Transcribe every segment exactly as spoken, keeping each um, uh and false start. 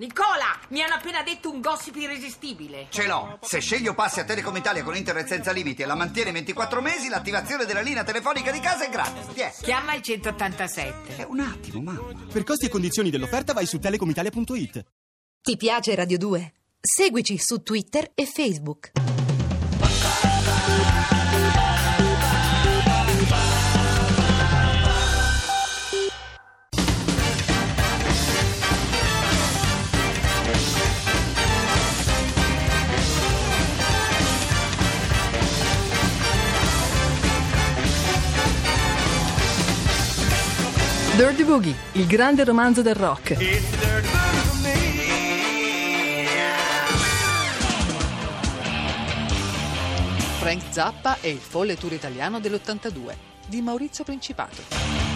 Nicola, mi hanno appena detto un gossip irresistibile. Ce l'ho. Se Sceglio passi a Telecom Italia con internet senza limiti e la mantiene ventiquattro mesi, l'attivazione della linea telefonica di casa è gratis. Tiè. Chiama il centottantasette. È un attimo, mamma. Per costi e condizioni dell'offerta vai su telecom italia punto it. Ti piace Radio due? Seguici su Twitter e Facebook. Dirty Boogie, il grande romanzo del rock. Frank Zappa e il folle tour italiano dell'ottantadue di Maurizio Principato.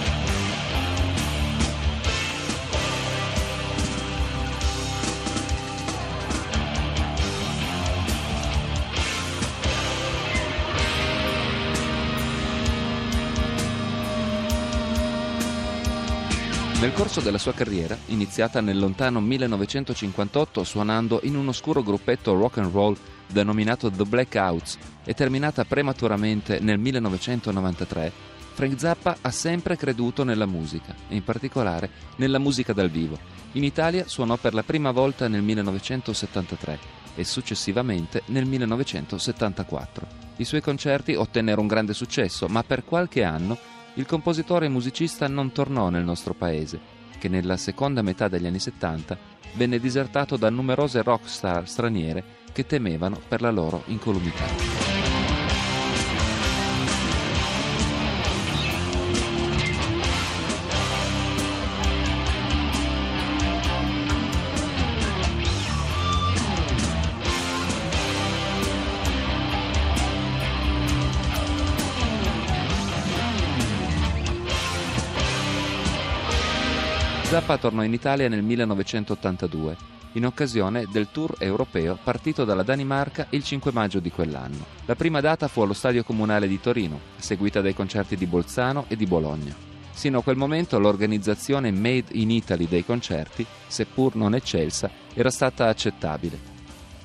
Nel corso della sua carriera, iniziata nel lontano millenovecentocinquantotto suonando in un oscuro gruppetto rock and roll denominato The Blackouts e terminata prematuramente nel millenovecentonovantatré, Frank Zappa ha sempre creduto nella musica, e in particolare nella musica dal vivo. In Italia suonò per la prima volta nel millenovecentosettantatré e successivamente nel millenovecentosettantaquattro. I suoi concerti ottennero un grande successo, ma per qualche anno il compositore e musicista non tornò nel nostro paese, che nella seconda metà degli anni settanta venne disertato da numerose rockstar straniere che temevano per la loro incolumità. Zappa tornò in Italia nel millenovecentottantadue, in occasione del tour europeo partito dalla Danimarca il cinque maggio di quell'anno. La prima data fu allo Stadio Comunale di Torino, seguita dai concerti di Bolzano e di Bologna. Sino a quel momento l'organizzazione Made in Italy dei concerti, seppur non eccelsa, era stata accettabile.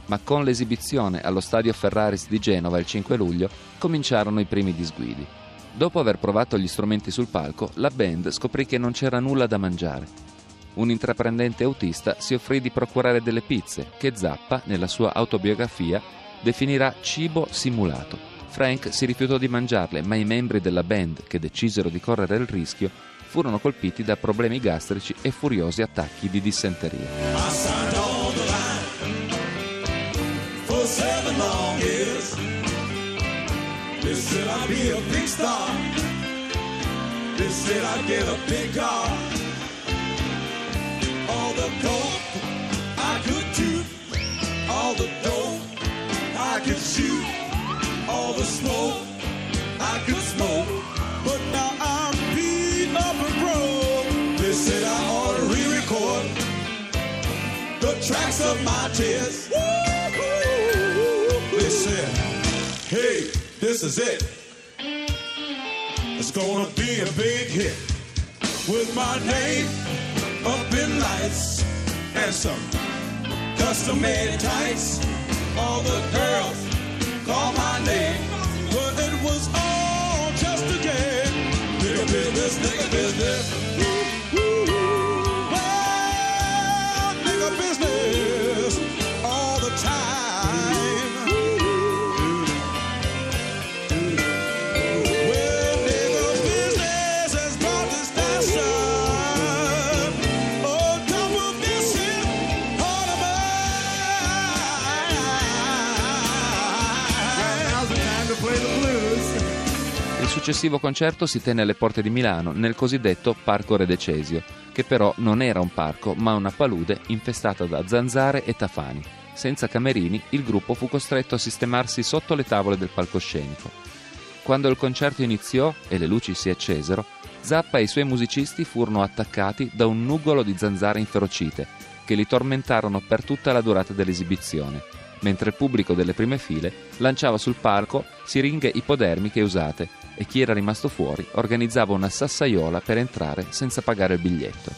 Ma con l'esibizione allo Stadio Ferraris di Genova il cinque luglio cominciarono i primi disguidi. Dopo aver provato gli strumenti sul palco, la band scoprì che non c'era nulla da mangiare. Un intraprendente autista si offrì di procurare delle pizze, che Zappa, nella sua autobiografia, definirà cibo simulato. Frank si rifiutò di mangiarle, ma i membri della band, che decisero di correre il rischio, furono colpiti da problemi gastrici e furiosi attacchi di dissenteria. All the coke I could chew, all the dope I could shoot, all the smoke I could smoke, but now I'm beat up and broke. They said I ought to re-record the tracks of my tears. They said, hey, this is it. It's gonna be a big hit with my name up in lights and some custom-made tights. All the girls call my name, but it was all just a game. Nigga business, nigga business, well, nigga business all the time. Well, nigga business has brought this dancer. Il successivo concerto si tenne alle porte di Milano, nel cosiddetto Parco Redecesio, che però non era un parco, ma una palude infestata da zanzare e tafani. Senza camerini, il gruppo fu costretto a sistemarsi sotto le tavole del palcoscenico. Quando il concerto iniziò e le luci si accesero, Zappa e i suoi musicisti furono attaccati da un nugolo di zanzare inferocite, che li tormentarono per tutta la durata dell'esibizione, mentre il pubblico delle prime file lanciava sul palco siringhe ipodermiche usate, e chi era rimasto fuori organizzava una sassaiola per entrare senza pagare il biglietto.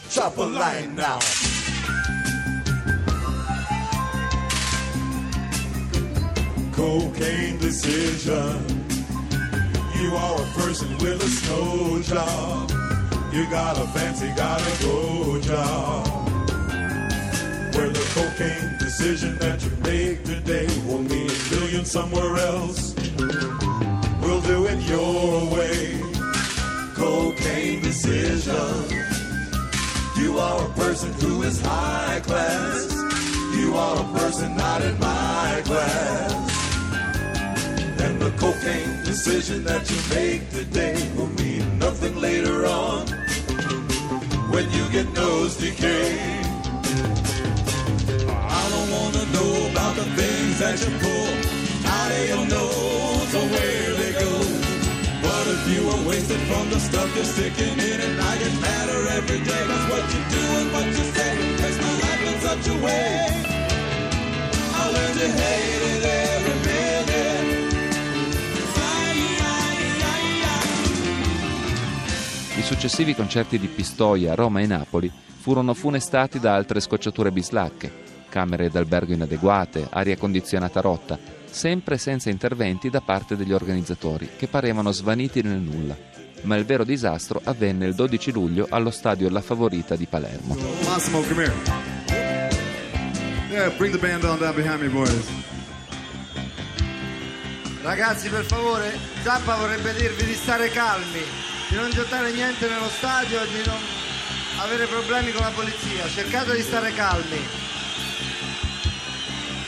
cocaine decision. You are a person with a snow job. You got a fancy, got a go job. Where the cocaine decision that you make today will mean a billion somewhere else. We'll do it your way. Cocaine decision. You are a person who is high class. You are a person not in my class. And the cocaine decision that you make today will mean nothing later on when you get nose decay. I don't want to know about the things that you pull out of your nose or where they go. But if you were wasted from the stuff you're sticking in it, I get madder every day. That's what you do and what you say. Takes my life in such a way. I learned to hate it every minute. Ay, ay, ay, ay. I successivi concerti di Pistoia a Roma e Napoli furono funestati da altre scocciature bislacche, camere d'albergo inadeguate, aria condizionata rotta, sempre senza interventi da parte degli organizzatori, che parevano svaniti nel nulla. Ma il vero disastro avvenne il dodici luglio allo stadio La Favorita di Palermo. Massimo, come here. Yeah, bring the band on down behind me, boys. Ragazzi, per favore, Zappa vorrebbe dirvi di stare calmi, di non gettare niente nello stadio, di non avere problemi con la polizia. Cercate di stare calmi.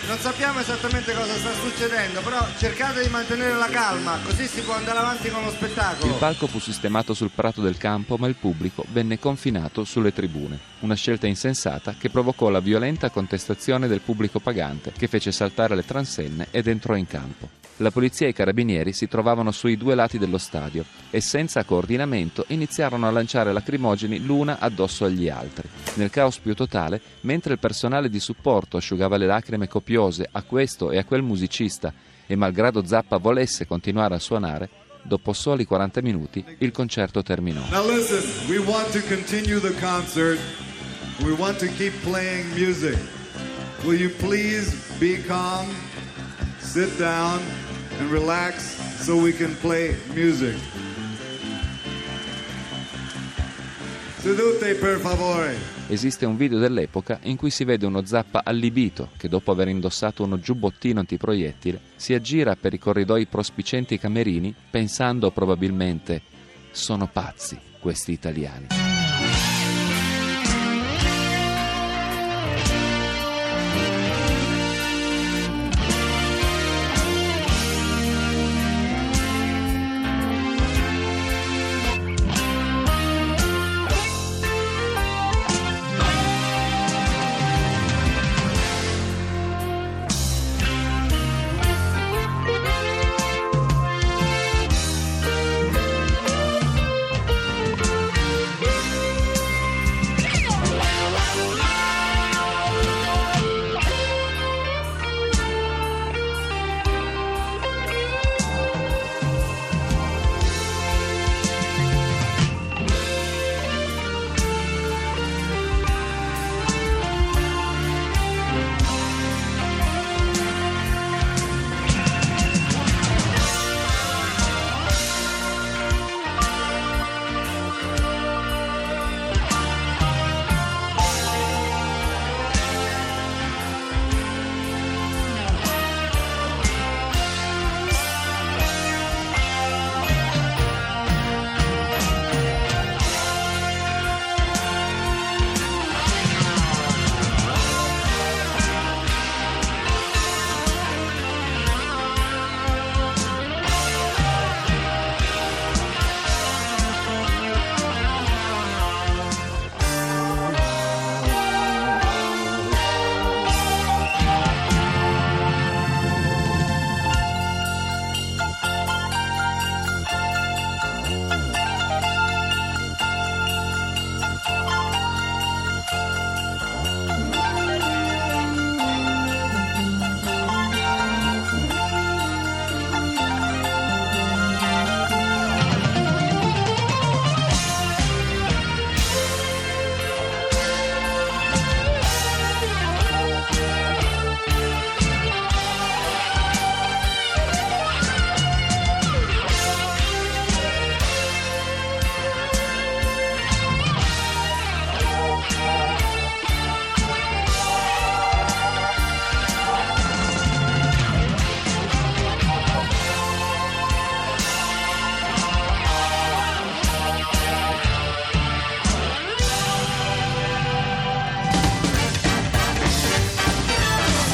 Non sappiamo esattamente cosa sta succedendo, però cercate di mantenere la calma, così si può andare avanti con lo spettacolo. Il palco fu sistemato sul prato del campo, ma il pubblico venne confinato sulle tribune. Una scelta insensata che provocò la violenta contestazione del pubblico pagante, che fece saltare le transenne ed entrò in campo. La polizia e i carabinieri si trovavano sui due lati dello stadio e senza coordinamento iniziarono a lanciare lacrimogeni l'una addosso agli altri. Nel caos più totale, mentre il personale di supporto asciugava le lacrime copiose a questo e a quel musicista e malgrado Zappa volesse continuare a suonare, dopo soli quaranta minuti il concerto terminò. Now listen, we want to continue the concert. We want to keep playing music. Will you please be calm? Sit down and relax so we can play music. Sedute per favore. Esiste un video dell'epoca in cui si vede uno Zappa allibito che dopo aver indossato uno giubbottino antiproiettile si aggira per i corridoi prospicenti camerini pensando probabilmente sono pazzi questi italiani.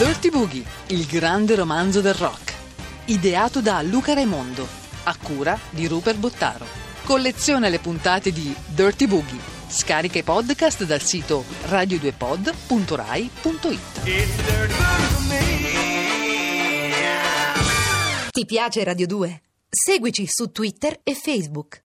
Dirty Boogie, il grande romanzo del rock, ideato da Luca Raimondo, a cura di Rupert Bottaro. Colleziona le puntate di Dirty Boogie, scarica i podcast dal sito radio due pod punto rai punto it. Ti piace Radio due? Seguici su Twitter e Facebook.